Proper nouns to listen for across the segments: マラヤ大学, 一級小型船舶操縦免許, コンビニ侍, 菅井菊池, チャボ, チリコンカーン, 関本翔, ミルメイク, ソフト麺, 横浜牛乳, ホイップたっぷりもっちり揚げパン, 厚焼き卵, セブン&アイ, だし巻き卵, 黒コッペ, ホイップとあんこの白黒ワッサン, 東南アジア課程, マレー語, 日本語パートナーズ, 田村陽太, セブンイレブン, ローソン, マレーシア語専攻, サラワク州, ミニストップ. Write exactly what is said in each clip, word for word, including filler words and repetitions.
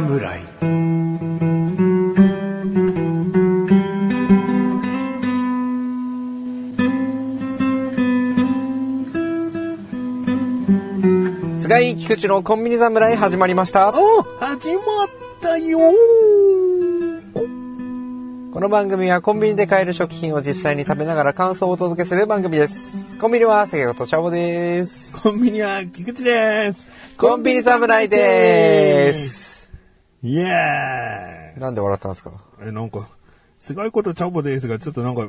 侍。菅井菊池のコンビニ侍始まりました。お、始まったよ。この番組はコンビニで買える食品を実際に食べながら感想をお届けする番組です。コンビニは関本翔です。コンビニは菊池です。コンビニ侍でーす。イエーイ。なんで笑ったんですか？え、なんか、すごいことチャボですが、ちょっとなんか、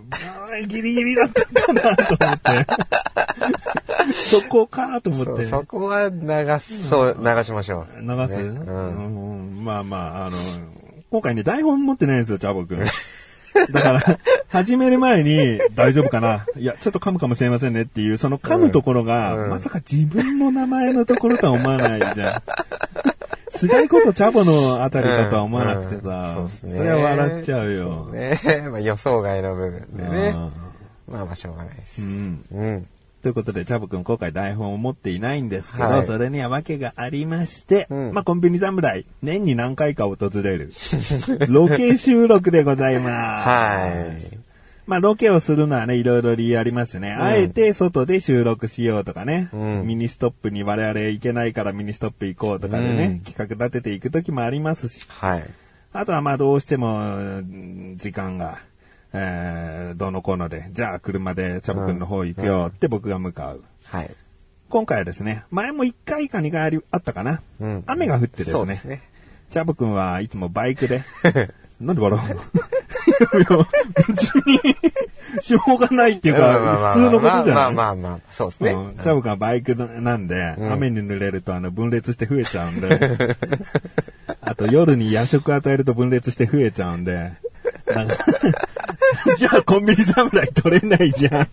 ギリギリだったかなと思って。そこかと思って。そ, そこは流す。そう、流しましょう。流す、ね、うんうん、まあまあ、あの、今回ね、台本持ってないんですよ、チャボくん。だから、始める前に、大丈夫かな？いや、ちょっと噛むかもしれませんねっていう、その噛むところが、うんうん、まさか自分の名前のところとは思わないじゃん。菅井ことチャボのあたりだとは思わなくてさ、うんうん そ, ね、それは笑っちゃうよ。うね、まあ、予想外の部分でね。あまあまあ、しょうがないです。うんうん、ということで、チャボくん今回台本を持っていないんですけど、はい、それには訳がありまして、うん、まあ、コンビニ侍、年に何回か訪れる、ロケ収録でございます。はい。まあ、ロケをするのはね、いろいろ理由ありますね。うん、あえて外で収録しようとかね、うん、ミニストップに我々行けないからミニストップ行こうとかでね、うん、企画立てていくときもありますし、はい。あとはまあ、どうしても、時間が、えー、どのこので、じゃあ車でチャボくんの方行くよって僕が向かう。うんうん、はい。今回はですね、前もいっかいかにかいあり、あったかな、うん、雨が降ってですね、そうですね、チャボくんはいつもバイクで、なんで笑うの別に、しょうがないっていうか、普通のことじゃない。まあまあまあ、そうですね。うん、チャボくんはバイクなんで、うん、雨に濡れるとあの分裂して増えちゃうんで、あと夜に夜食与えると分裂して増えちゃうんで、なんかじゃあコンビニ侍取れないじゃん。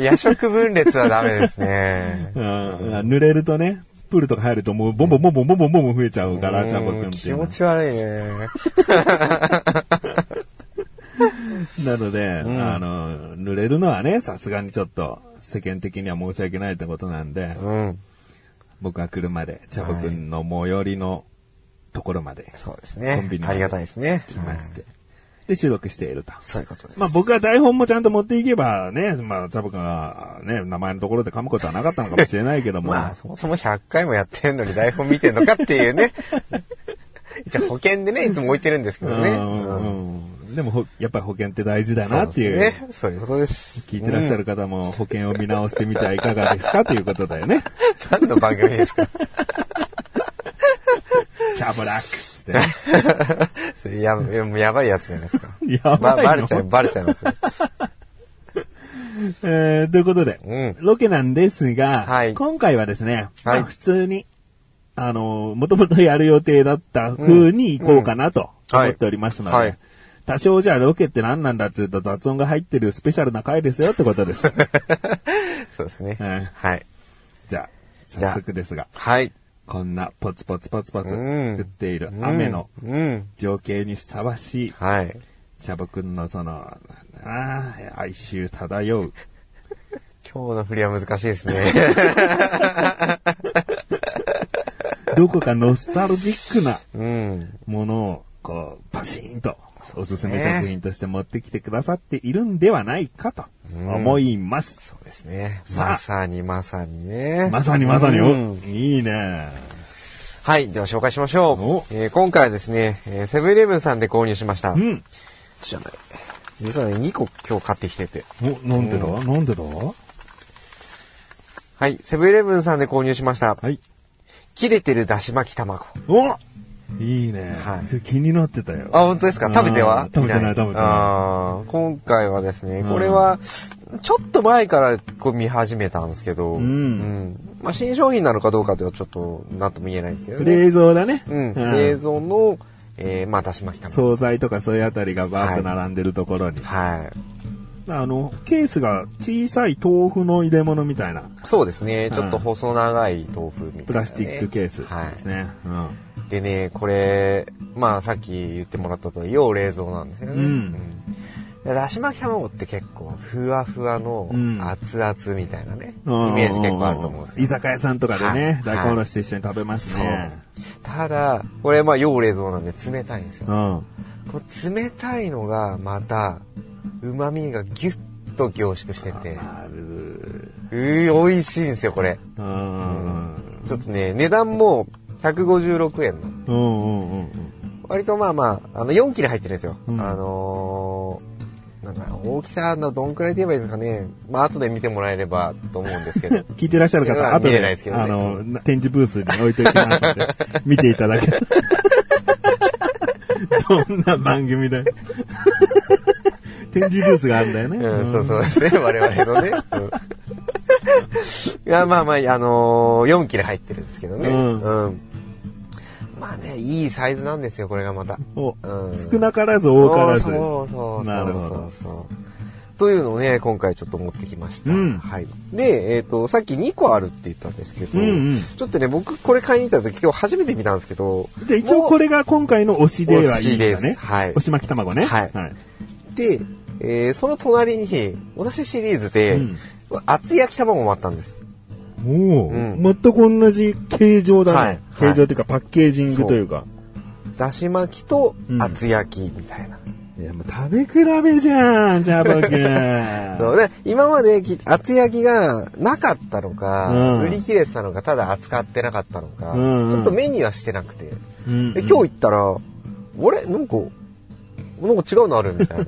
夜食分裂はダメですね。うん、濡れるとね、プールとか入るともうボンボンボンボンボンボンボン増えちゃうから、チャボくんって。気持ち悪いね。なので、うん、あの、濡れるのはね、さすがにちょっと世間的には申し訳ないってことなんで、うん、僕は車でチャボくんの最寄りのところまで、はい、そうですね。コンビニありがたいですね。来まして。はいで収録していると。そういうことです。まあ僕は台本もちゃんと持っていけばね、まあチャボくんがね、名前のところで噛むことはなかったのかもしれないけども。まあそもそもひゃっかいもやってんのに台本見てんのかっていうね。一応保険でね、いつも置いてるんですけどね。うんうんうん、でもやっぱり保険って大事だなっていう。そうですね。そういうことです。聞いてらっしゃる方も保険を見直してみてはいかがですかということだよね。何の番組ですか。チャボラックって。それ や, やばいやつじゃないですか。やばいの、ま、バレちゃう、バレちゃいますよ。えー、ということで、うん、ロケなんですが、はい、今回はですね、はい、まあ、普通に、あの、もともとやる予定だった風に行こうかなと思っておりますので、うんうん、はいはい、多少じゃあロケって何なんだって言うと雑音が入ってるスペシャルな回ですよってことです。そうですね、うん。はい。じゃあ、早速ですが。はい。こんなポツポツポツポツ降っている雨の情景にふさわしい、チャボくんのその、ああ、哀愁漂う。今日の振りは難しいですね。どこかノスタルジックなものを、こう、パシーンとおすすめ作品として持ってきてくださっているんではないかと思います。うん、そうですね。まさにまさにね。まさにまさに、うん、いいね。はい、では紹介しましょう。えー、今回はですね、えー、セブンイレブンさんで購入しました。うん。じゃない。実はね、にこ今日買ってきてて。お、なんでだ、うん、なんでだ。はい、セブンイレブンさんで購入しました。はい。切れてるだし巻き卵。お。いいね、はい。気になってたよ。あ、本当ですか？食べては？食べてない、食べてない。あ、今回はですね、これは、ちょっと前からこう見始めたんですけど、うんうん、まあ、新商品なのかどうかではちょっと、なんとも言えないんですけどね。冷蔵だね。うん。冷蔵の、えー、まあ、だし巻き卵。惣菜とかそういうあたりがバーッと並んでるところに。はい。はい、あの、ケースが小さい豆腐の入れ物みたいな。そうですね。ちょっと細長い豆腐みたいな、ね。プラスチックケースですね。はい、うんでね、これ、まあさっき言ってもらったとおり、要冷蔵なんですよね。うん。うん、だし巻き卵って結構、ふわふわの熱々みたいなね、うん、イメージ結構あると思うんですよ。居酒屋さんとかでね、大根おろしと一緒に食べますね。そう。ただこれまあ用冷蔵なんで冷たいんですよ、うん、この冷たいのがまた旨味がギュッと凝縮してて、うー美味しいんですよこれ、うん、ちょっとね値段もひゃくごじゅうろくえんなんで、うんうんうん、割とまあまあ、 あのよん切れ入ってるんですよ、うん、あのーなんか大きさのどんくらいで言えばいいんですかね。まあ後で見てもらえればと思うんですけど。聞いてらっしゃる方は後で、ね、あの展示ブースに置いておきますので見ていただけ。どんな番組だ。展示ブースがあるんだよね。うん、そうそうですね。我々のね。うん、いやまあまああのー、よん切れ入ってるんですけどね。うん。うんまあね、いいサイズなんですよ、これがまた。お、うん、少なからず多からず。そうそうそうそう。なるほど。というのをね、今回ちょっと持ってきました。うん、はい。で、えっと、さっきにこあるって言ったんですけど、うんうん、ちょっとね、僕これ買いに行った時今日初めて見たんですけど。で、一応これが今回の推しではいいんだね。推しです。はい。推し巻き卵ね。はい。はい、で、えー、その隣に、同じシリーズで、うん、厚焼き卵もあったんです。おお、うん、全く同じ形状だね、はい、形状というかパッケージングというかだし巻きと厚焼きみたいな、うん、いやもう食べ比べじゃんジャボくん。そうね、今まで厚焼きがなかったのか、うん、売り切れてたのか、ただ扱ってなかったのか、うんうん、ちょっと目にはしてなくて、うんうん、で今日行ったら俺なんかなんか違うのあるみたいな。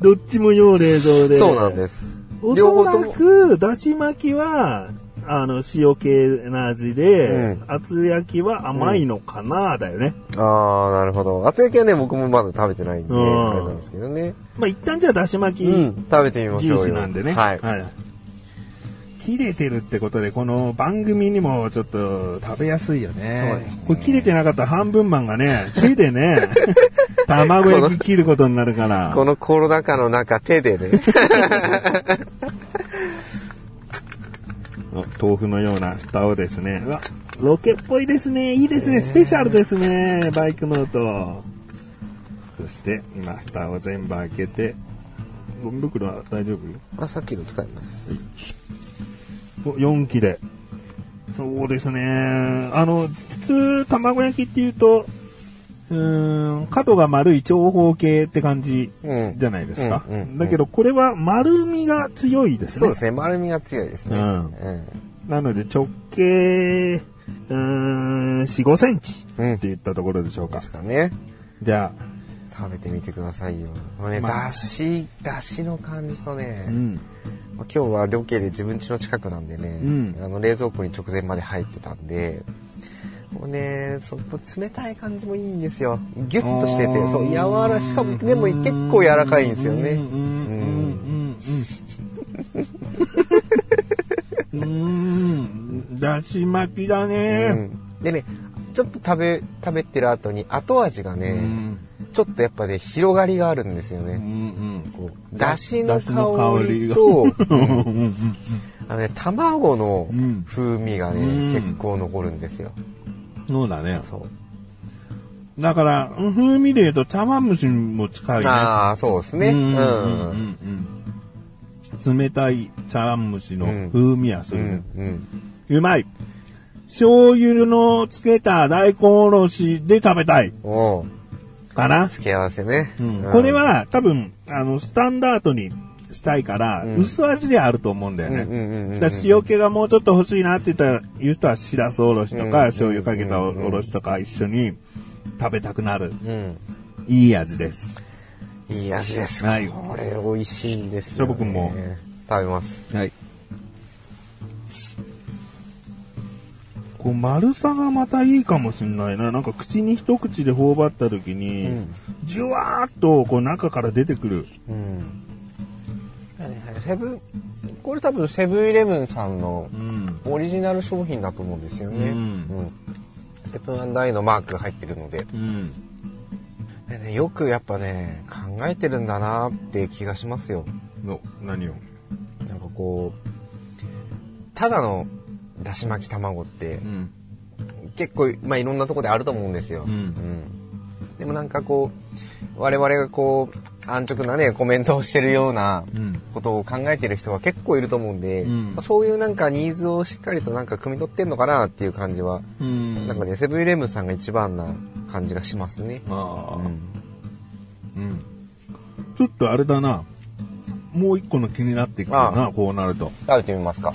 どっちも用冷蔵で。そうなんです。おそらくだし巻きはあの塩系な味で、うん、厚焼きは甘いのかなだよね、うん、ああなるほど。厚焼きはね僕もまだ食べてないんであれなんですけどね。まあ一旦じゃあだし巻き、うん、食べてみましょうよ。ジューシーなんでね、はい、はい、切れてるってことでこの番組にもちょっと食べやすいよね。そうですね。これ切れてなかったら半分マンがね手でね卵焼き切ることになるからこのコロナ禍の中手でね。豆腐のような蓋をですね。うわロケっぽいですね。いいですね。スペシャルですね。バイクノート。そして今蓋を全部開けて。ゴミ袋は大丈夫？あ、さっきの使います、はい、およんきれ。そうですね。あの普通卵焼きっていうとうーん角が丸い長方形って感じじゃないですか、うんうんうんうん、だけどこれは丸みが強いですね。そうですね、丸みが強いですね、うんうん、なので直径うーん よん、ごセンチっていったところでしょうか、うん、ですかね。じゃあ食べてみてくださいよ。このね、まあ、だしだしの感じとね、うん、今日はロケで自分家の近くなんでね、うん、あの冷蔵庫に直前まで入ってたんでもうね、そこ冷たい感じもいいんですよ。ギュッとしてて、そう柔らしかもでも結構柔らかいんですよね。うんうん、だし巻きだね、うん。でね、ちょっと食べ食べてる後に後味がね、うん、ちょっとやっぱね広がりがあるんですよね。うんうん、だしの香りと。あのね、卵の風味がね、うん、結構残るんですよ。そうだね。そう。だから風味で言うと茶碗蒸しも近いね。ああ、そうですね。うんうんうんうん。冷たい茶碗蒸しの風味はする、ね、うんうんうん。うまい。醤油のつけた大根おろしで食べたい。おう。かな。付け合わせね。うんうん、これは多分あのスタンダードに。したいから、うん、薄味であると思うんだよね、うんうんうんうん、だ塩気がもうちょっと欲しいなって言ったら言う人はしらすおろしとか、うんうんうんうん、醤油かけたおろしとか一緒に食べたくなる、うん、いい味です。いい味です、はい、これ美味しいんですよね。僕も食べます、はい、こう丸さがまたいいかもしれないな。なんか口に一口で頬張った時に、うん、じゅわーっとこう中から出てくる、うん、セブン、これ多分セブンイレブンさんのオリジナル商品だと思うんですよね、うんうん、セブン&アイのマークが入ってるので、うんでね、よくやっぱね考えてるんだなって気がしますよ。の何をなんかこうただのだし巻き卵って、うん、結構、まあ、いろんなところであると思うんですよ、うんうん、でもなんかこう我々がこう安直なねコメントをしてるようなことを考えてる人が結構いると思うんで、うんまあ、そういうなんかニーズをしっかりとなんか汲み取ってんのかなっていう感じは、うん、なんかねセブンイレブンさんが一番な感じがしますね。あ、うんうん、ちょっとあれだな、もう一個の気になっていくかな。こうなると食べてみますか。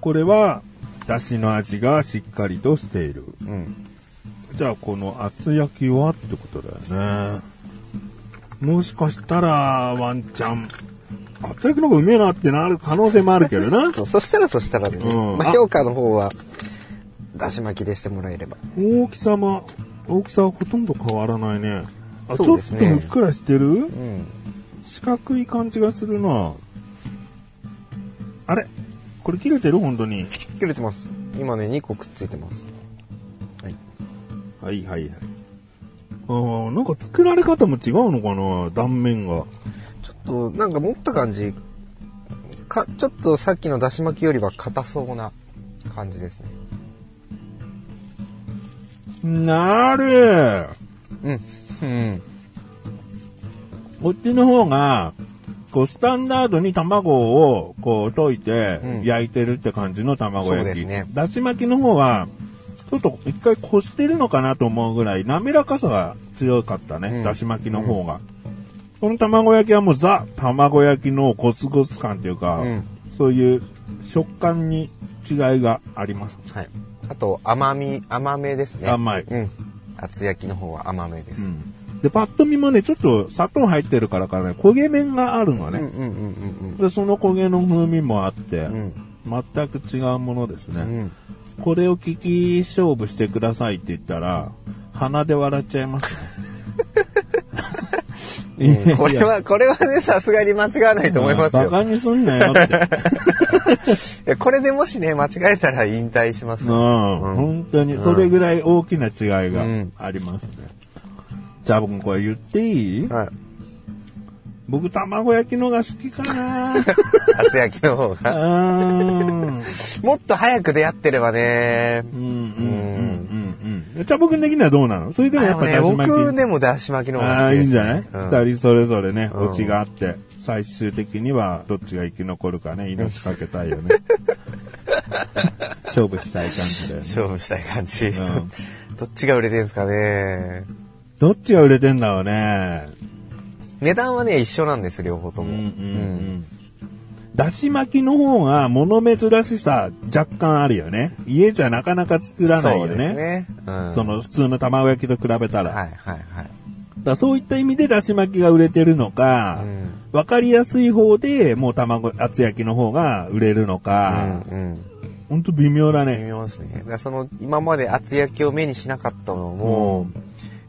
これはだしの味がしっかりとしている、うん、じゃあこの厚焼きはってことだよね。もしかしたらワンチャン厚焼きの方がうめえなってなる可能性もあるけどなそ, そしたらそしたらね、うんまあ、評価の方はだし巻きでしてもらえれば。大きさも大きさはほとんど変わらないね。あ、そうですね、ちょっとふっくらしてる、うん、四角い感じがするな。あれこれ切れてる？本当に切れてます。今ねにこくっついてます、はい、はいはいはい。あ、なんか作られ方も違うのかな、断面が。ちょっとなんか持った感じか、ちょっとさっきのだし巻きよりは硬そうな感じですね。なる、うんうん、こっちの方がこうスタンダードに卵をこう溶いて焼いてるって感じの卵焼き、うん、そうですね。だし巻きの方はちょっと一回こしてるのかなと思うぐらい滑らかさが強かったね、うん、だし巻きの方が、うん、この卵焼きはもうザ卵焼きのゴツゴツ感というか、うん、そういう食感に違いがあります、はい、あと甘み、甘めですね。甘い、うん、厚焼きの方は甘めです、うんでパッと見もねちょっと砂糖入ってるからかね焦げ面があるのね、うんうんうんうん、でその焦げの風味もあって、うん、全く違うものですね、うん、これを聞き勝負してくださいって言ったら鼻で笑っちゃいます、うん、これはこれはねさすがに間違わないと思いますよ。バカにすんなよっていやこれでもしね間違えたら引退します、ねうんうん、本当にそれぐらい大きな違いがありますね、うんじゃあ僕これ言っていい？はい。僕卵焼きのが好きかな。厚焼きの方が。うん。もっと早く出会ってればね。うんうんうんうんうん。じゃあ僕的にはどうなの？それでもやっぱだし巻き。僕でもだし巻きの方が好きですね。ああいいんじゃない？うん、二人それぞれね推しがあって、うん、最終的にはどっちが生き残るかね命かけたいよね。勝負したい感じだよね。勝負したい感じ。うん、どっちが売れてるんですかね。どっちが売れてんだろうね。値段はね一緒なんです両方とも、うんうんうん、だし巻きの方が物珍しさ若干あるよね。家じゃなかなか作らないよね。そうですね、うん、その普通の卵焼きと比べたら、はいはいはい、だそういった意味でだし巻きが売れてるのか、うん、分かりやすい方でもう卵厚焼きの方が売れるのか、うんうん、ほんと微妙だね。微妙ですね。だその今まで厚焼きを目にしなかったのも、うん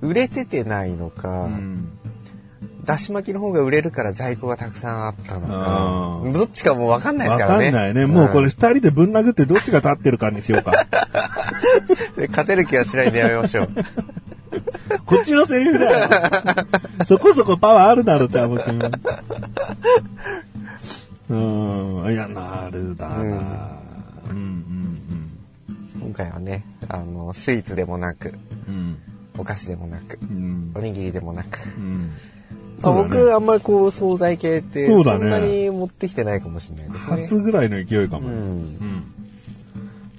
売れててないのか、うん、だし巻きの方が売れるから在庫がたくさんあったのか、どっちかもう分かんないですからね。分かんないね。もうこれふたりでぶん殴ってどっちが立ってるかにしようか勝てる気はしないでやめましょうこっちのセリフだよそこそこパワーあるだろ。じゃあ僕うんいやなるだな、うん、うんうんうん今回はねあのスイーツでもなく、うんお菓子でもなく、うん、おにぎりでもなく、うんあね、僕あんまりこう惣菜系ってそんなに持ってきてないかもしれないですね。初ぐらいの勢いかも。うん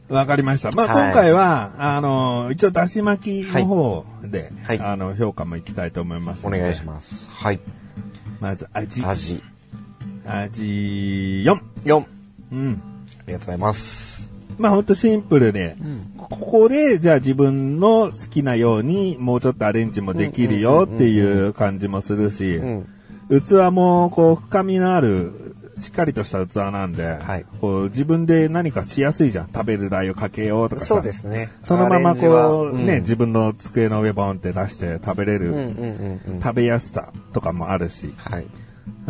わ、うん、かりました。まあ、はい、今回はあの一応だし巻きの方で、はいはい、あの評価もいきたいと思いますので。お願いします。はい。まず味。味。味よん。よん。うん。ありがとうございます。まあほんとシンプルで、うん、ここでじゃあ自分の好きなようにもうちょっとアレンジもできるよっていう感じもするし、うんうん、器もこう深みのあるしっかりとした器なんで、はい、こう自分で何かしやすいじゃん。食べるラー油かけようとかさ。そうですね。そのままこうね、うん、自分の机の上ボンって出して食べれる、うんうんうんうん、食べやすさとかもあるし、はい、う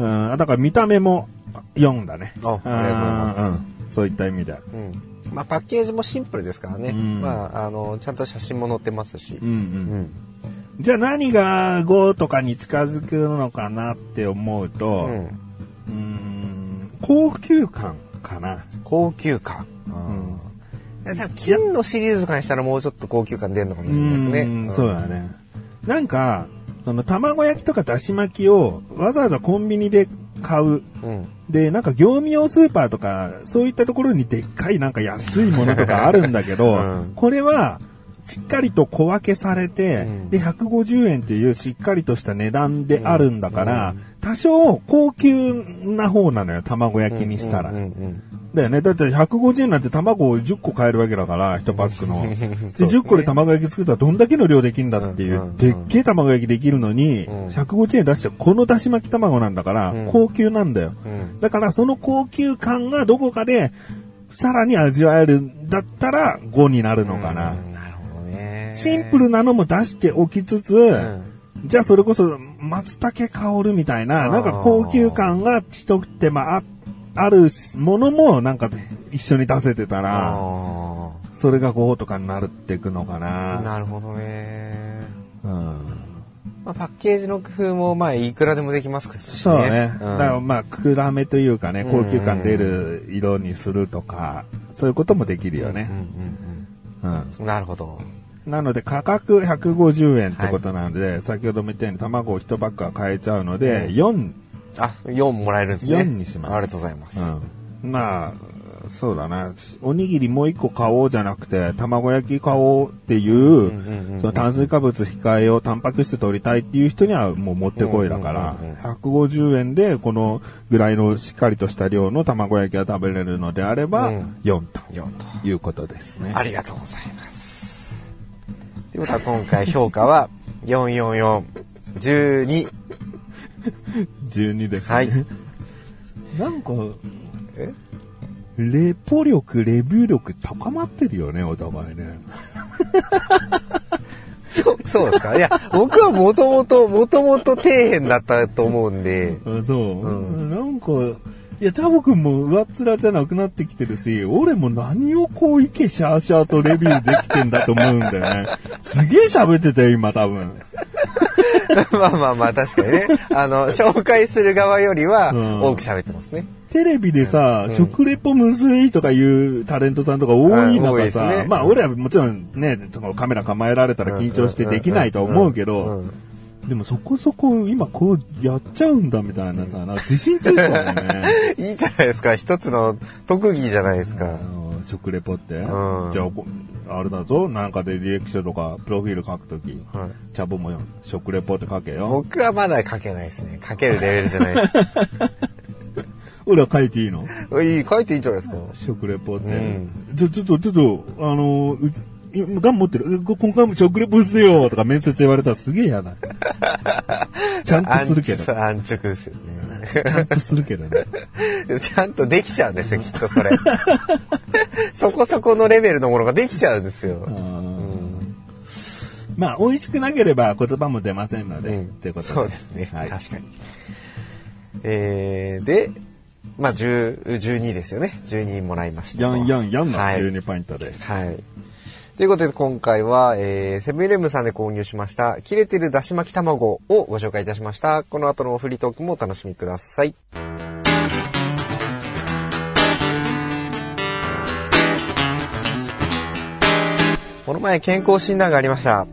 んだから見た目もよんだね。あ、ありがとうございます。うん、そういった意味で。うんまあ、パッケージもシンプルですからね、うんまあ、あのちゃんと写真も載ってますし、うんうん、じゃあ何がごとかに近づくのかなって思うと、うん、うーん高級感かな。高級感、うん、多分金のシリーズとかにしたらもうちょっと高級感出るのかもしれないですね、うんうん、そうだね。なんかその卵焼きとかだし巻きをわざわざコンビニで買う、うん、でなんか業務用スーパーとかそういったところにでっかいなんか安いものとかあるんだけど、うん、これはしっかりと小分けされて、うん、でひゃくごじゅうえんっていうしっかりとした値段であるんだから、うんうん、多少高級な方なのよ卵焼きにしたら、うんうんうんうん、だよね。だってひゃくごじゅうえんなんて卵をじゅっこ買えるわけだからいちパックのでじゅっこで卵焼き作ったらどんだけの量できるんだっていう、うんうんうん、でっけえ卵焼きできるのにひゃくごじゅうえん出しちゃう。このだし巻き卵なんだから高級なんだよ、うんうん、だからその高級感がどこかでさらに味わえるんだったらごになるのかな、うんうん、シンプルなのも出しておきつつ、うん、じゃあそれこそ松茸香るみたいな、なんか高級感が一手間 あ, あるものもなんか一緒に出せてたら、それがごとかになるっていくのかな。なるほどね。うん、まあ、パッケージの工夫もまあいくらでもできますけどね。そうね。うん、だからまあ暗めというかね、高級感出る色にするとか、そういうこともできるよね。うんうんうんうん、なるほど。なので価格ひゃくごじゅうえんってことなので、はい、先ほども言ったように卵をいちパックは買えちゃうので、うん、よん。あ、よんもらえるんですね。よんにします。ありがとうございます。うん、まあ、そうだな。おにぎりもういっこ買おうじゃなくて、卵焼き買おうっていう、うんうんうんうん、その炭水化物控えよう、タンパク質取りたいっていう人にはもう持ってこいだから、うんうんうんうん、ひゃくごじゅうえんでこのぐらいのしっかりとした量の卵焼きが食べれるのであれば、うん、よんということですね。ありがとうございます。ということは今回評価はよんひゃくよんじゅうよん、じゅうに ですね、はい、なんかえレポ力レビュー力高まってるよねお互いねそ, そうですか。いや僕はもともともともと底辺だったと思うんであそう、うん、なんかいやチャボ君も上っ面じゃなくなってきてるし、俺も何をこうイケシャーシャーとレビューできてんだと思うんだよねすげえ喋ってたよ今多分まあまあまあ確かにねあの紹介する側よりは多く喋ってますね、うん、テレビでさ、うん、食レポむずいとかいうタレントさんとか多い中さ、うんね、まあ俺はもちろんねカメラ構えられたら緊張してできないと思うけど、でもそこそこ今こうやっちゃうんだみたいなさ、なんか自信ついたもんねいいじゃないですか、一つの特技じゃないですか、うん、食レポって、うん、じゃああれだぞ、なんかでリアクションとかプロフィール書くとき、はい、チャボも食レポって書けよ。僕はまだ書けないですね、書けるレベルじゃない俺は書いていいの？いい、書いていいんじゃないですか食レポって、うん、ちょちょっとちょっとあのーガン持ってる今回も食レポするよとか面接言われたらすげえ嫌だちゃんとするけど安直ですよねちゃんとするけどねちゃんとできちゃうんですよきっとそれそこそこのレベルのものができちゃうんですよ。あ、うん、まあ美味しくなければ言葉も出ませんので、うん、っていうことでそうですね、はい、確かに、えー、でまあじゅうにですよね。じゅうにもらいましたよんひゃくよんじゅうよんのじゅうにポイントです、はいはいということで今回は、えー、セブンイレブンさんで購入しました切れてるだし巻き卵をご紹介いたしました。この後のフリートークもお楽しみください。この前健康診断がありました。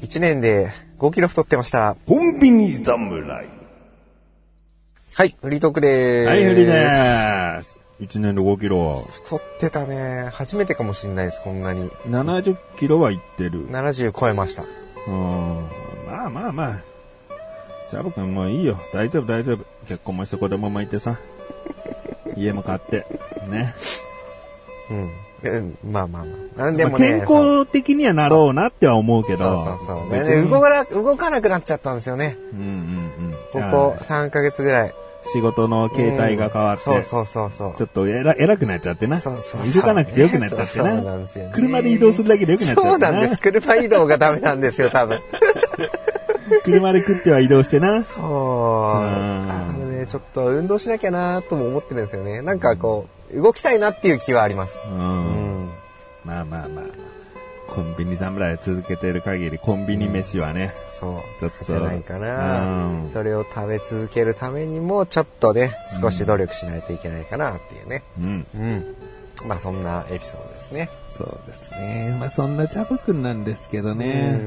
いちねんでごキロ太ってました。コンビニ侍。はいフリートークでーす。はいフリーでーす。いちねんでごキロ太ってたね。初めてかもしれないです。こんなにななじゅっキロはいってる。ななじゅう超えました。うん、まあまあまあチャボくんもういいよ大丈夫大丈夫。結婚もして子供もいてさ家も買ってねうん、うん、まあまあまあでもね、まあ、健康的にはなろうなっては思うけどそうそうそう、ね、動かな、動かなくなっちゃったんですよね。うんうんうん。ここさんかげつぐらい仕事の形態が変わって、うん、そうそうそうそうちょっとえら偉くなっちゃってな。そうそうそう動かなくて良くなっちゃってな。そうなんですよね。車で移動するだけで良くなっちゃってな。そうなんです。車移動がダメなんですよ多分車で食っては移動してな。そう、あのねちょっと運動しなきゃなとも思ってるんですよね。なんかこう動きたいなっていう気はあります、うんうん、まあまあまあコンビニ侍続けてる限りコンビニ飯はね、うん、そうちょっとせないかな、うん、それを食べ続けるためにもちょっとね少し努力しないといけないかなっていうね、うんうん、まあそんなエピソードですね。そうですね。まあそんなジャブくんなんですけどね。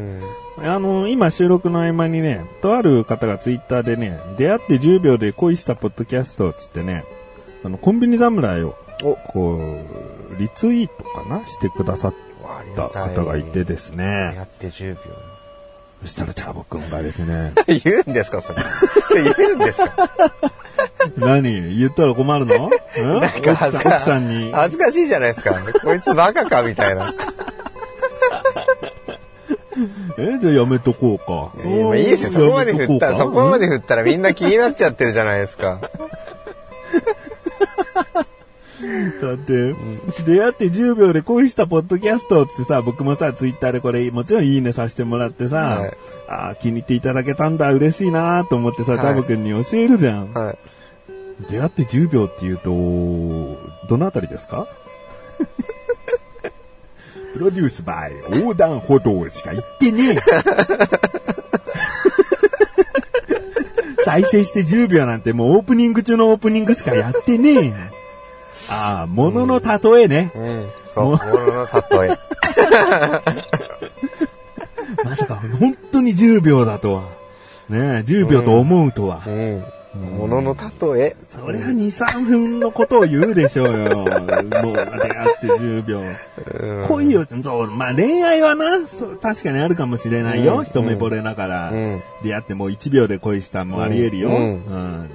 うん、あの今収録の合間にね、とある方がツイッターでね、出会ってじゅうびょうで恋したポッドキャストっつってね、あのコンビニ侍をこうリツイートかなしてくださった方がいてですね。出会ってじゅうびょう。そしたらジャブくんがですね。言うんですかそれ。それ言うんですか。何言ったら困るの？なんか恥ずかしい。奥さんに恥ずかしいじゃないですか。こいつバカかみたいな。え、じゃあやめとこうか。いや、いいですよ。そこまで振ったら、そこまで振ったらみんな気になっちゃってるじゃないですか。だって出会ってじゅうびょうで恋したポッドキャストってさ、僕もさツイッターでこれもちろんいいねさせてもらってさ、はい、ああ気に入っていただけたんだ嬉しいなと思ってさ、はい、ジャブ君に教えるじゃん、はい、出会ってじゅうびょうっていうとどのあたりですか？プロデュースバイ横断歩道しか言ってねえ。再生してじゅうびょうなんてもうオープニング中のオープニングしかやってねえ。ああ、ものの例えね。うん、うん、そう、ものの例え。まさか、本当にじゅうびょうだとは。ねえ、じゅうびょうと思うとは。うん。うん、ものの例え。そりゃに、さんぷんのことを言うでしょうよ。もう、出会ってじゅうびょう。うん、恋を、そう、まあ恋愛はな、確かにあるかもしれないよ。うん、一目惚れだから、うん。出会ってもういちびょうで恋したもあり得るよ。うん。うん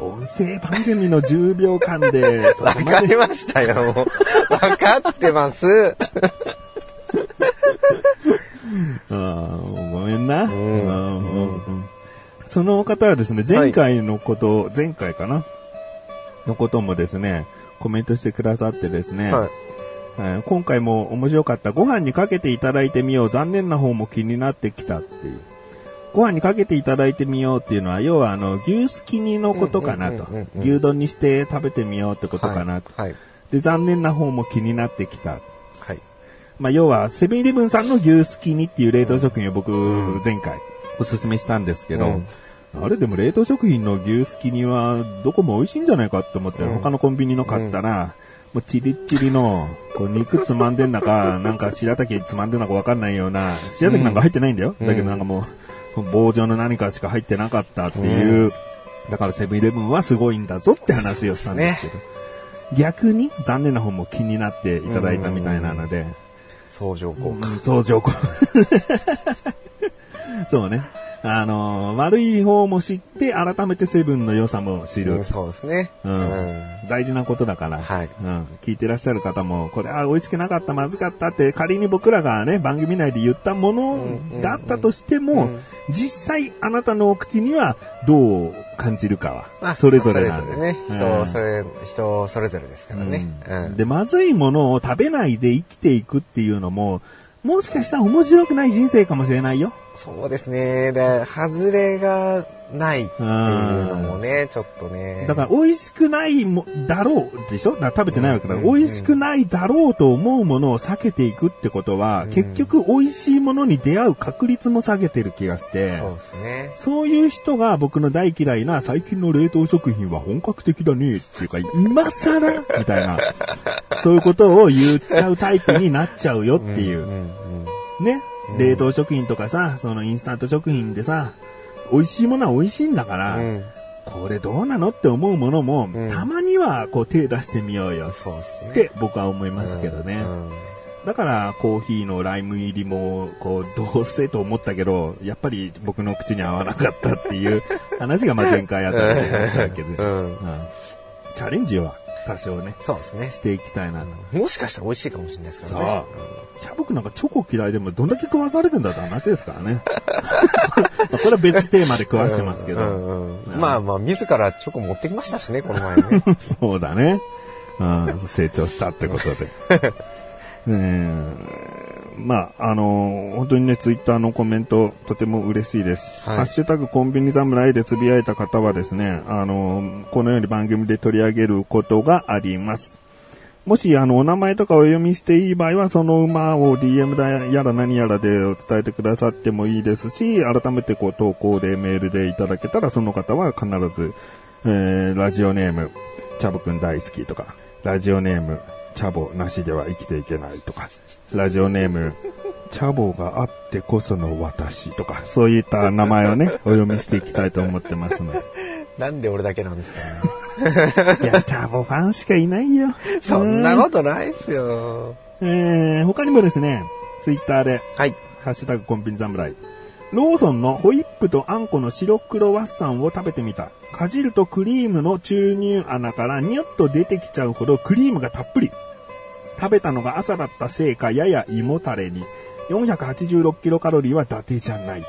うん、音声番組のじゅうびょうかんで。わかりましたよ。もうわかってます。あ、ごめんな、うんうんうん。その方はですね、前回のこと、はい、前回かなのこともですね、コメントしてくださってですね、はい、えー、今回も面白かった。ご飯にかけていただいてみよう。残念な方も気になってきたっていう。ご飯にかけていただいてみようっていうのは、要はあの、牛すき煮のことかなと、うんうんうんうん。牛丼にして食べてみようってことかなと。はいはい、で、残念な方も気になってきた。はい、まあ、要は、セブンイレブンさんの牛すき煮っていう冷凍食品を僕、前回、おすすめしたんですけど、うん、あれでも冷凍食品の牛すき煮は、どこも美味しいんじゃないかと思って、うん、他のコンビニの買ったら、もうチリッチリの、こう肉つまんでん中、なんか白滝つまんでん中わかんないような、白滝なんか入ってないんだよ。うん、だけどなんかもう、棒状の何かしか入ってなかったっていう、うん、だからセブンイレブンはすごいんだぞって話をしたんですけど、ね、逆に残念な方も気になっていただいたみたいなので、相乗効果、相乗効果、そうね、あのー、悪い方も知って改めてセブンの良さも知る、うん、そうですね、うんうん、大事なことだから、はい、うん、聞いてらっしゃる方もこれあ美味しくなかったまずかったって仮に僕らがね番組内で言ったものがあったとしても、うんうんうん、実際あなたのお口にはどう感じるかはそれぞれなんで、それぞれね、人それ、うん、人それぞれですからね、うんうん、でまずいものを食べないで生きていくっていうのももしかしたら面白くない人生かもしれないよ。そうですね。で、外れがないっていうのもね、ちょっとね。だから美味しくないもだろうでしょ？だから食べてないわけだから、うんうんうん、美味しくないだろうと思うものを避けていくってことは、うん、結局美味しいものに出会う確率も下げてる気がして。そうですね。そういう人が僕の大嫌いな最近の冷凍食品は本格的だねっていうか、今更みたいな。そういうことを言っちゃうタイプになっちゃうよっていう。うんうんうん、ね。冷凍食品とかさ、そのインスタント食品でさ、美味しいものは美味しいんだから、うん、これどうなのって思うものも、うん、たまにはこう手出してみようよって僕は思いますけどね。うんうん、だからコーヒーのライム入りもこうどうせと思ったけど、やっぱり僕の口に合わなかったっていう話がまあ前回あったんだけど、うんうん、チャレンジは多少ね、そうですね、していきたいなと。もしかしたら美味しいかもしれないですからね。そう。じゃあ僕なんかチョコ嫌いでもどんだけ食わされてんだって話ですからね。これは別テーマで食わしてますけど、うんうんうんうん、まあまあ自らチョコ持ってきましたしねこの前ね。そうだね、うん、成長したってことで。ねまああのー、本当にねツイッターのコメントとても嬉しいです、はい、ハッシュタグコンビニ侍でつぶやいた方はですね、あのー、このように番組で取り上げることがあります。もしあのお名前とかお読みしていい場合はその馬を ディーエム だやら何やらで伝えてくださってもいいですし、改めてこう投稿でメールでいただけたらその方は必ず、えー、ラジオネームチャブくん大好きとかラジオネームチャボなしでは生きていけないとか、ラジオネームチャボがあってこその私とか、そういった名前をねお読みしていきたいと思ってますので。なんで俺だけなんですかね。いや、チャボファンしかいないよ。そんなことないっすよ。えー、他にもですね、ツイッターで、はい、ハッシュタグコンビニ侍、ローソンのホイップとあんこの白黒ワッサンを食べてみた。かじるとクリームの注入穴からニュッと出てきちゃうほどクリームがたっぷり。食べたのが朝だったせいか、やや胃もたれに。よんひゃくはちじゅうろくキロカロリーは伊達じゃない。うん。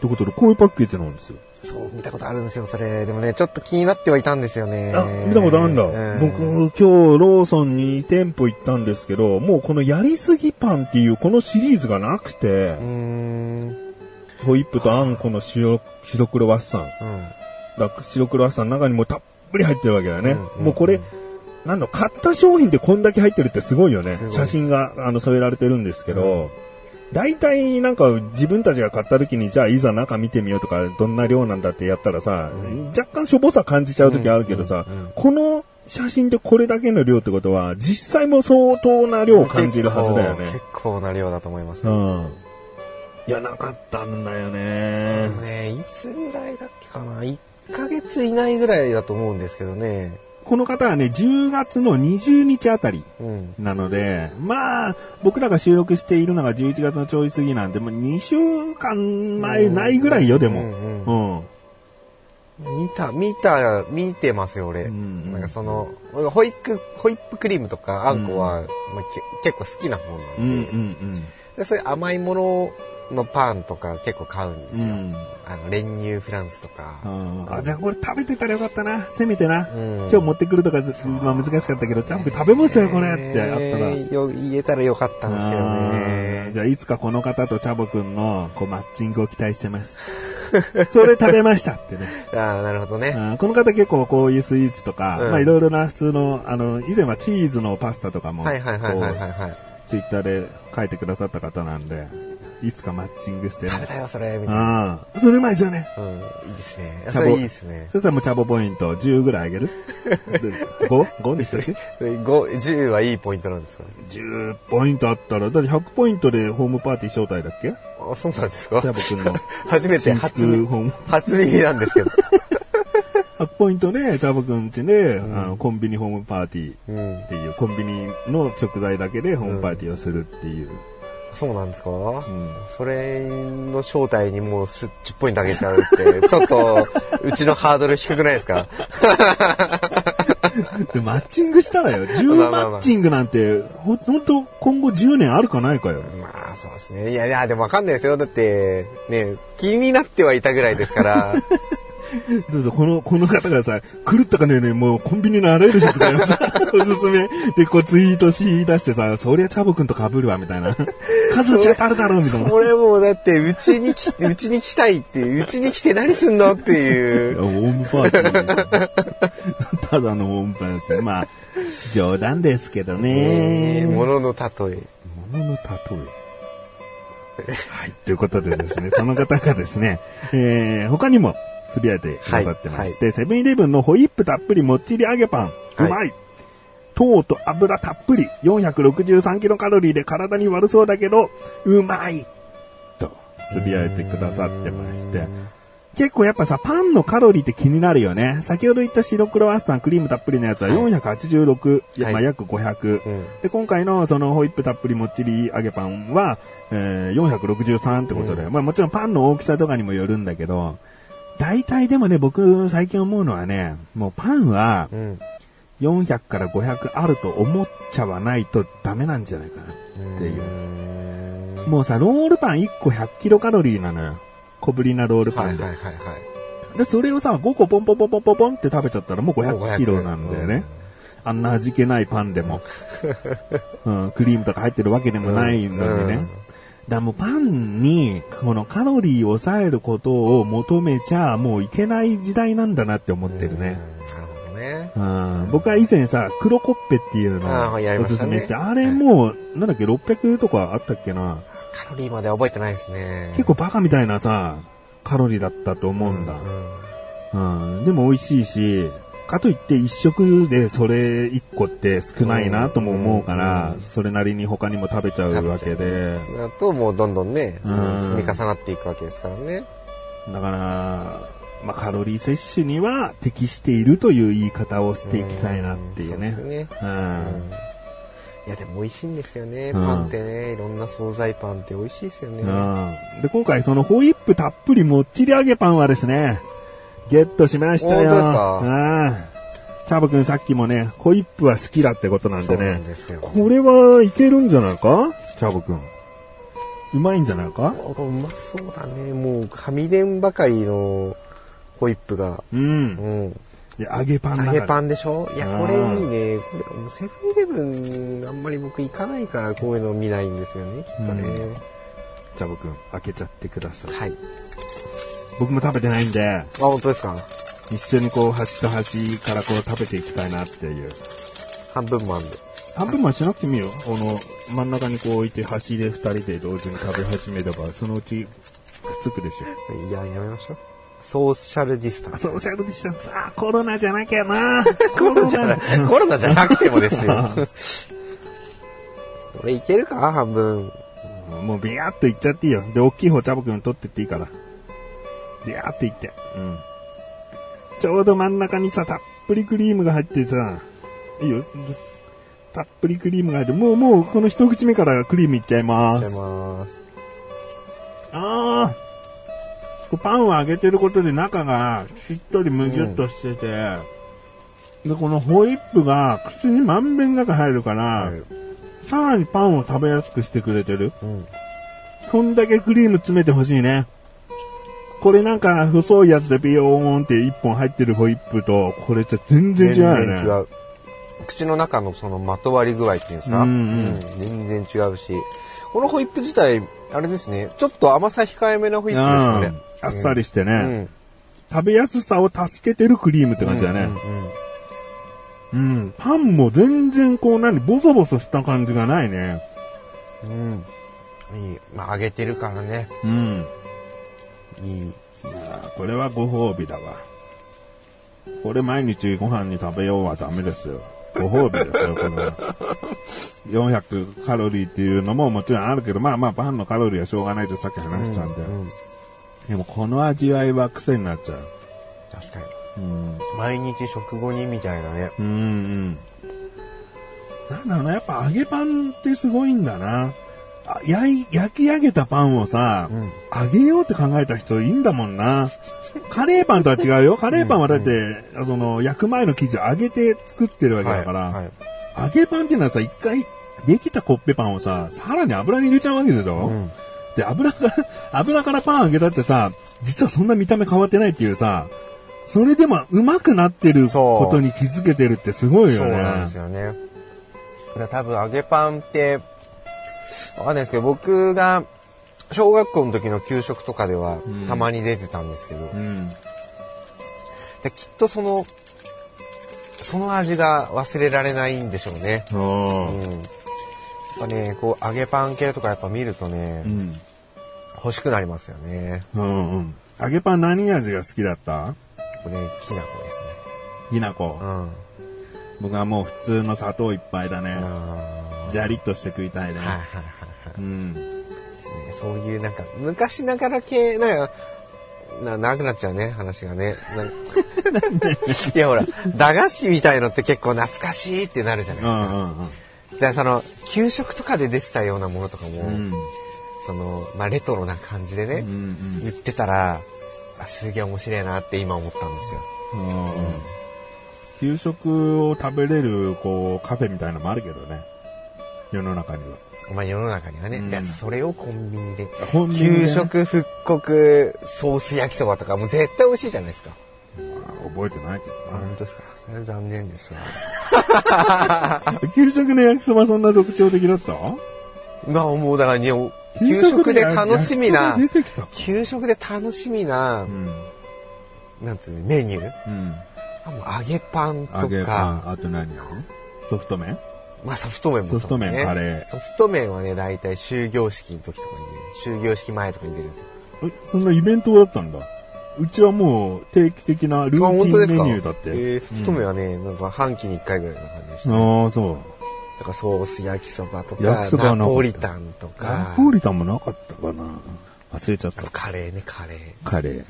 ということで、こういうパッケージなんですよ。そう、見たことあるんですよ、それ。でもね、ちょっと気になってはいたんですよね。あ、見たことあるんだ。うん、僕、今日、ローソンに店舗行ったんですけど、もうこのやりすぎパンっていう、このシリーズがなくて、うーん、ホイップとあんこの白、白黒ワッサン。うん、だから白黒ワッサンの中にもたっぷり入ってるわけだよね。うんうん、もうこれ、なんの、買った商品でこんだけ入ってるってすごいよね。写真が、あの、添えられてるんですけど、うん、大体なんか自分たちが買った時にじゃあいざ中見てみようとかどんな量なんだってやったらさ、うん、若干しょぼさ感じちゃう時あるけどさ、うんうんうん、この写真でこれだけの量ってことは実際も相当な量を感じるはずだよね。結構、 結構な量だと思いますね。うん、いやなかったんだよね。ね、いつぐらいだっけかな、いっかげつ以内ぐらいだと思うんですけどね。この方はね、じゅうがつのにじゅうにちあたりなので、うん、まあ、僕らが収録しているのがじゅういちがつのちょい過ぎなんで、もうにしゅうかんまえないぐらいよ、でも。うんうんうん、見た、見た、見てますよ、俺。うんうん、なんかその、ホイップ、ホイップクリームとかあんこは、うん、まあ、結構好きな方なんで、うんうんうん、で、そういう甘いもののパンとか結構買うんですよ。うん、あの練乳フランスとか、うん、あ、じゃあこれ食べてたらよかったな、せめてな、うん、今日持ってくるとか、まあ、難しかったけど、ちゃんと食べますよこれってあったら、えー、よ言えたらよかったんですけどね。じゃあいつかこの方とチャボくんのこうマッチングを期待してます。それ食べましたってね。ああ、なるほどね。あ、この方結構こういうスイーツとか、うん、まあいろいろな普通の、あの以前はチーズのパスタとかもツイッターで書いてくださった方なんで、いつかマッチングして、ね、食べたよそれみたいな。あ、それうまいですよね。うん、いいですね。それいいですね。そしたらもうチャボポイントじゅうぐらいあげる。ご?ご にしたっけ。ごじゅうはいいポイントなんですかね。じゅうポイントあったらだってひゃくポイントでホームパーティー招待だっけ。あ、そうなんですか。チャボ君の初めて初耳初耳なんですけど。ひゃくポイントでチャボくん家で、うん、あのコンビニホームパーティーっていう、うん、コンビニの食材だけでホームパーティーをするっていう。うん、そうなんですか、うん、それの招待にもうじゅうポイントあげちゃうって、ちょっと、うちのハードル低くないですか。でマッチングしたらよ、じゅうマッチングなんて、ほんと今後じゅうねんあるかないかよ。まあそうですね。いやいや、でもわかんないですよ。だって、ね、気になってはいたぐらいですから。どうぞ、この、この方がさ、狂ったかのようにもうコンビニのあらゆる食材をさ、おすすめでこうツイートし出してさ、そりゃチャボくんと被るわ、みたいな。数違ったあるだろう、みたいな。これもうだって、うちに来、うちに来たいって、うちに来て何すんのっていう。ホームパーティー。ただのホームパーティー。まあ、冗談ですけどね。もののたとえ。もののたとえ。はい、ということでですね、その方がですね、えー、他にも、つぶやいてくださってまして、はいはい、セブンイレブンのホイップたっぷりもっちり揚げパン、はい、うまい、糖と油たっぷり、よんひゃくろくじゅうさんキロカロリーで体に悪そうだけどうまいとつぶやいてくださってまして、結構やっぱさ、パンのカロリーって気になるよね。先ほど言った白黒ワッサンクリームたっぷりのやつはよんひゃくはちじゅうろく、はい、まあ、約ごひゃく、はい、うん、で今回のそのホイップたっぷりもっちり揚げパンは、えー、よんひゃくろくじゅうさんってことで、うん、まあもちろんパンの大きさとかにもよるんだけど、大体でもね、僕最近思うのはね、もうパンはよんひゃくからごひゃくあると思っちゃわないとダメなんじゃないかなっていう。うーん、もうさ、ロールパンいっこひゃくキロカロリーなのよ、小ぶりなロールパンで、はいはいはいはい、でそれをさごこポンポンポンポンポンポンって食べちゃったらもうごひゃくキロなんだよね。あんな味気ないパンでも、うん、クリームとか入ってるわけでもないのにね、だもうパンにこのカロリーを抑えることを求めちゃもういけない時代なんだなって思ってるね。なるほどね。うん、僕は以前さ、黒コッペっていうのをおすすめして、 あ,、ね、あれもうなんだっけろっぴゃくとかあったっけな。カロリーまで覚えてないですね。結構バカみたいなさカロリーだったと思うんだ。うん、うんうん、でも美味しいし、かといって一食でそれ一個って少ないなとも思うから、うん、それなりに他にも食べちゃうわけで、だともうどんどんね、うん、積み重なっていくわけですからね。だから、まあ、カロリー摂取には適しているという言い方をしていきたいなっていうね。うん、そうですね。うんうん、いやでも美味しいんですよね、うん、パンってね、いろんな惣菜パンって美味しいですよね、うん、で今回そのホイップたっぷりもっちり揚げパンはですねゲットしましたよ。本当ですか。あ、チャボくんさっきもねホイップは好きだってことなんでね。そうなんですよ。これはいけるんじゃないか、チャボくんうまいんじゃないか。うまそうだね。もう神殿ばかりのホイップが、うん、うんいや揚げパンだから。揚げパンでしょ。いやこれいいね。これもうセブンイレブンあんまり僕行かないからこういうの見ないんですよね、きっとね。うん、じゃあ僕開けちゃってください。はい。僕も食べてないんで。あ、本当ですか。一緒にこう端と端からこう食べていきたいなっていう。半分もあんで。半分もしなくてもいいよ。この真ん中にこう置いて端でふたりで同時に食べ始めればそのうちくっつくでしょ。いややめましょう。ソーシャルディスタンス。ソーシャルディスタンス。あ、コロナじゃなきゃな。コロナじゃな、コロナじゃなくてもですよ。これいけるか半分。もうビヤッといっちゃっていいよ。で、大きい方チャボくん取ってっていいから。ビヤッといって。うん。ちょうど真ん中にさ、たっぷりクリームが入ってさ、いいよ。たっぷりクリームが入って、もうもうこの一口目からクリームいっちゃいます。いっちゃいます。あー。パンを揚げてることで中がしっとりむぎゅっとしてて、うん、でこのホイップが口にまんべんなく入るから、はい、さらにパンを食べやすくしてくれてる、うん、こんだけクリーム詰めてほしいね。これなんか細いやつでビヨーンっていっぽん入ってるホイップとこれじゃ全然違うよね。全然違う。口の中のそのまとわり具合っていうんですか、うんうんうん、全然違うし、このホイップ自体あれですね、ちょっと甘さ控えめなホイップですかね、うんあっさりしてね、うん、食べやすさを助けてるクリームって感じだね。うん、うんうん、パンも全然こう何ボソボソした感じがないね。うんいい、まあ、揚げてるからね。うんいい。これはご褒美だわ。これ毎日ご飯に食べようはダメですよ。ご褒美ですよこのよんひゃくカロリーっていうのももちろんあるけど、まあまあパンのカロリーはしょうがないとさっき話したんで、うんうんでもこの味わいは癖になっちゃう。確かに。うん、毎日食後にみたいなね。うんうん。なんだろうな、やっぱ揚げパンってすごいんだな。あ、焼き上げたパンをさ、うん、揚げようって考えた人いいんだもんな。カレーパンとは違うよ。カレーパンはだって、うんうん、その焼く前の生地を揚げて作ってるわけだから、はいはい、揚げパンっていうのはさ、一回できたコッペパンをさ、さらに油に入れちゃうわけでしょ。うんで油から油からパン揚げたってさ、実はそんな見た目変わってないっていうさ、それでもうまくなってることに気づけてるってすごいよね。そうなんですよね。多分揚げパンってわかんないですけど、僕が小学校の時の給食とかではたまに出てたんですけど、うんうん、できっとそのその味が忘れられないんでしょうね。やっぱね、こう揚げパン系とかやっぱ見るとね、うん、欲しくなりますよね、うんうん、揚げパン何味が好きだった？これきな粉ですね。きな粉、うん、僕はもう普通の砂糖いっぱいだね。ジャリッとして食いたいね。そういうなんか昔ながら系なんかな長くなっちゃうね話がね。なんかいやほら駄菓子みたいのって結構懐かしいってなるじゃないですか、うんうんうん、でその給食とかで出てたようなものとかも、うんそのまあ、レトロな感じでね、うんうん、言ってたらすげえ面白いなって今思ったんですよ、うんうん、給食を食べれるこうカフェみたいなのもあるけどね、世の中には、まあ、世の中にはね、うん、それをコンビニで給食復刻ソース焼きそばとかもう絶対美味しいじゃないですか。覚えてないけどな。本当ですか。それは残念ですよ。給食の焼きそばそんな特徴的だった？まあもうだからね、給食で楽しみな給食で楽しみな、うん、なんていうメニュー、うん、あもう揚げパンとか揚げパンあと何よ？ソフト麺？まあソフト麺もそうね。ソフト麺カレー。ソフト麺はね大体終業式の時とかにね、終業式前とかに出るんですよ。えそんなイベントだったんだ。うちはもう定期的なルーティンメニューだって。えー、ソフト麺はね、うん、なんか半期にいっかいぐらいな感じでした、ね。ああ、そう。だからソース焼きそばとか、ナポリタンとか。ナポリタンもなかったかな。忘れちゃった。カレーね、カレー。カレー。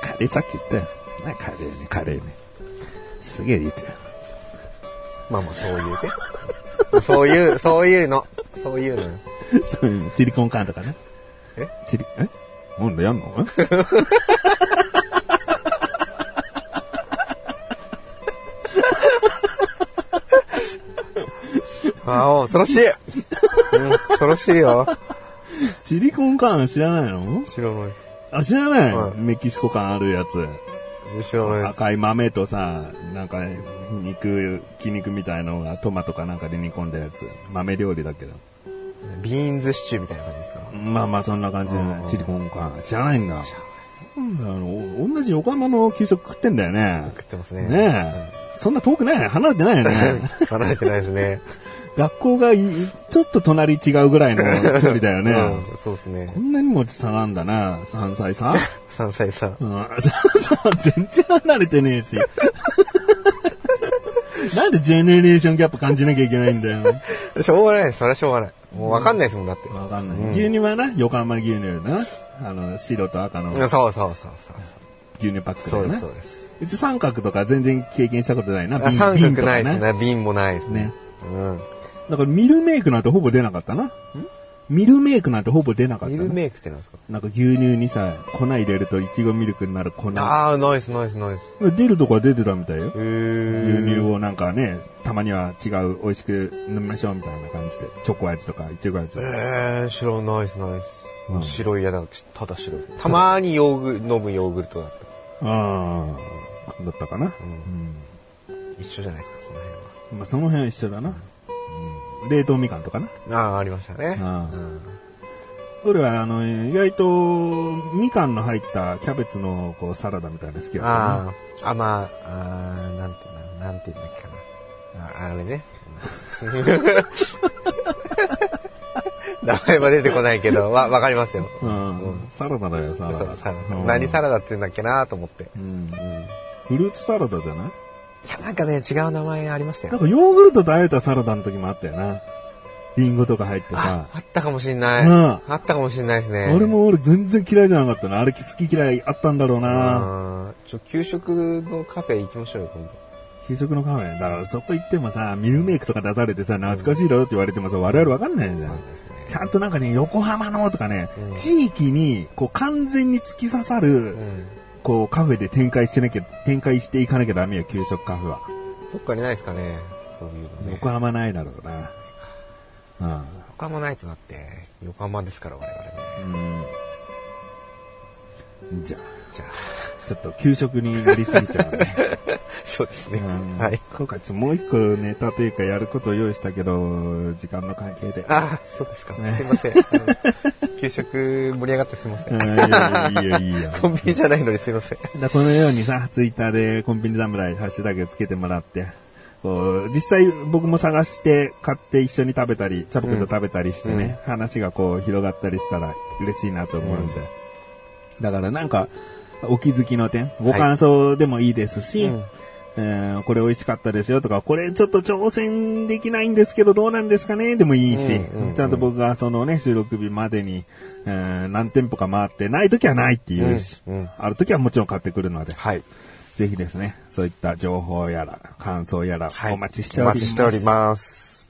カレーさっき言ったよ。なカレーね、カレーね。すげえ言ってる。まあまあ、そういうね。そういう、そういうの。そういうのよ。そういうの。チリコンカーンとかね。えチリ、えなんだやんのああ、恐ろしい、うん、恐ろしいよ。チリコンカーン知らないの？知らない。あ、知らない、はい、メキシコ感あるやつ知らない。赤い豆とさ、なんか肉、筋肉みたいのがトマトかなんかで煮込んだやつ。豆料理だけどビーンズシチューみたいな感じですか？まあまあそんな感じで、ね、チリコンカーン知らないんだ。なんだ、同じ横浜の給食食ってんだよね。食ってますね。ねえ、うん、そんな遠くない、離れてないよね。離れてないですね。学校がちょっと隣違うぐらいの距離だよね。うん、そうですね。こんなにも差なんだな。さんさい差さんさい差、うん、全然離れてねえし。なんでジェネレーションギャップ感じなきゃいけないんだよ。しょうがないです。それはしょうがない。もう分かんないですもん、だって。分かんない。うん、牛乳はな、横浜牛乳な。あの、白と赤の。そうそうそうそうそう。牛乳パックだよね。そうです、そうです。三角とか全然経験したことないな。あ、三角ないですね。瓶もないですね。うん。だからミルメイクなんてほぼ出なかったな。ん？ミルメイクなんてほぼ出なかったな。ミルメイクってなんですか？なんか牛乳にさ、粉入れるとイチゴミルクになる粉。ああ、ナイスナイスナイス。出るとこは出てたみたいよ。へー。牛乳をなんかね、たまには違う、美味しく飲みましょうみたいな感じで。チョコ味とかイチゴ味とか。えー、白ナイスナイス。うん、白いやだ、ただ白い。たまーにヨーグルト、飲むヨーグルトだった。ああ、だったかな。うん。うん、一緒じゃないですか、その辺は。まあ、その辺は一緒だな。冷凍みかんとかな。ああ、ありましたね。ああ、うん、それはあの意外とみかんの入ったキャベツのこうサラダみたいな好きだったね。ああ、まあ、あなんてなんて言うんだっけかな。あ, あれね。名前は出てこないけどわわかりますよ、うんうん。サラダだよサラダ。サラダ、うん、何サラダって言うんだっけなと思って、うんうん。フルーツサラダじゃない？いや、なんかね、違う名前ありましたよ。なんかヨーグルトとあえたサラダの時もあったよな。リンゴとか入ってさ。あ, あったかもしれない、うん。あったかもしれないですね。俺も俺全然嫌いじゃなかったな。あれ好き嫌いあったんだろうな。うん。ちょ、給食のカフェ行きましょうよ、今度。給食のカフェだからそこ行ってもさ、ミルメイクとか出されてさ、懐かしいだろって言われてもさ、我々わかんないじゃん。うん、ちゃんとなんかね、横浜のとかね、うん、地域にこう完全に突き刺さる、うん、こうカフェで展開してなきゃ、展開していかなきゃダメよ、給食カフェは。どっかにないですかね、そういうのね。横浜ないだろうな。うん、横浜ないとなって、横浜ですから我々ね。うん。じゃあ、じゃあ、ちょっと給食になりすぎちゃうね。そうですね。うん、はい。今回ちょっともう一個ネタというかやることを用意したけど、時間の関係で。ああ、そうですか。ね、すいません。給食盛り上がってすいません。いやいやいやいやいやコンビニじゃないのにすいません。だこのようにさ、ツイッターでコンビニ侍ハッシュタグつけてもらって、こう実際僕も探して買って一緒に食べたり、チャボくんと食べたりしてね、うん、話がこう広がったりしたら嬉しいなと思うんで。うん、だからなんかお気づきの点、ご感想でもいいですし、はい、うん、えー、これ美味しかったですよとか、これちょっと挑戦できないんですけどどうなんですかねでもいいし、うんうんうん、ちゃんと僕がそのね、収録日までに、えー、何店舗か回ってない時はないっていうし、うんうん、ある時はもちろん買ってくるので、はい、ぜひですね、そういった情報やら感想やらお待ちしております、はい、お待ちしております。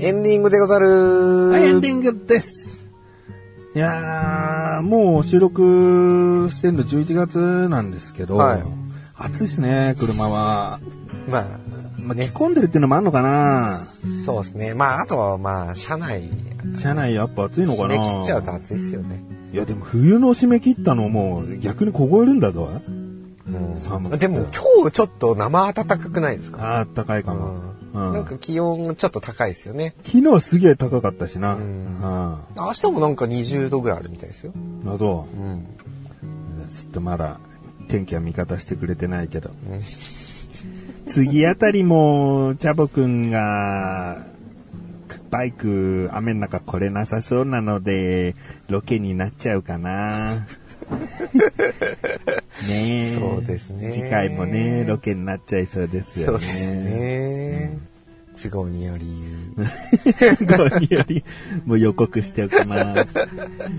エンディングでござるー、はい、エンディングです。いやー、もう収録してんのじゅういちがつなんですけど、はい、暑いっすね、車は。まあ、まあ、寝込んでるっていうのもあんのかな。そうですね。まあ、あとはまあ、車内車内やっぱ暑いのかな。締め切っちゃうと暑いっすよね。いや、でも冬の締め切ったのもう逆に凍えるんだぞ、うん、寒くて。でも今日ちょっと生暖かくないですか？あったかいかも、うんうん、なんか気温ちょっと高いですよね。昨日すげえ高かったしな、うんうん、明日もなんかにじゅうどぐらいあるみたいですよ。なるほど、うん、ちょっとまだ天気は味方してくれてないけど、うん、次あたりもチャボくんがバイク雨の中来れなさそうなのでロケになっちゃうかな。ねえ、そうですね。次回もねロケになっちゃいそうですよね。そうですね。都合により都合によりもう予告しておきます。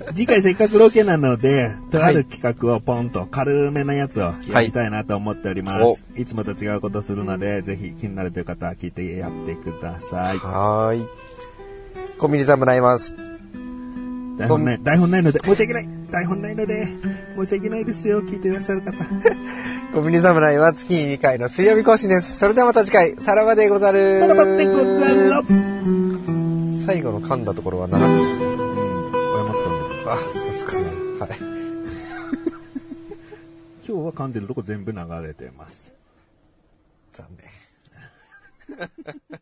次回せっかくロケなのでとある企画をポンと軽めなやつをやりたいなと思っております。はい、いつもと違うことするのでぜひ気になるという方は聞いてやってください。はーい。コンビニ侍ます。台本ない、台本ないので申し訳ない。台本ないので申し訳ないですよ、聞いていらっしゃる方。コンビニ侍は月にかいの水曜日更新です。それではまた次回、さらばでござる。さらばでござる。最後の噛んだところは鳴らすんですよ。うん、俺もったんだ。あ、そうですかね、はい。今日は噛んでるとこ全部流れてます。残念。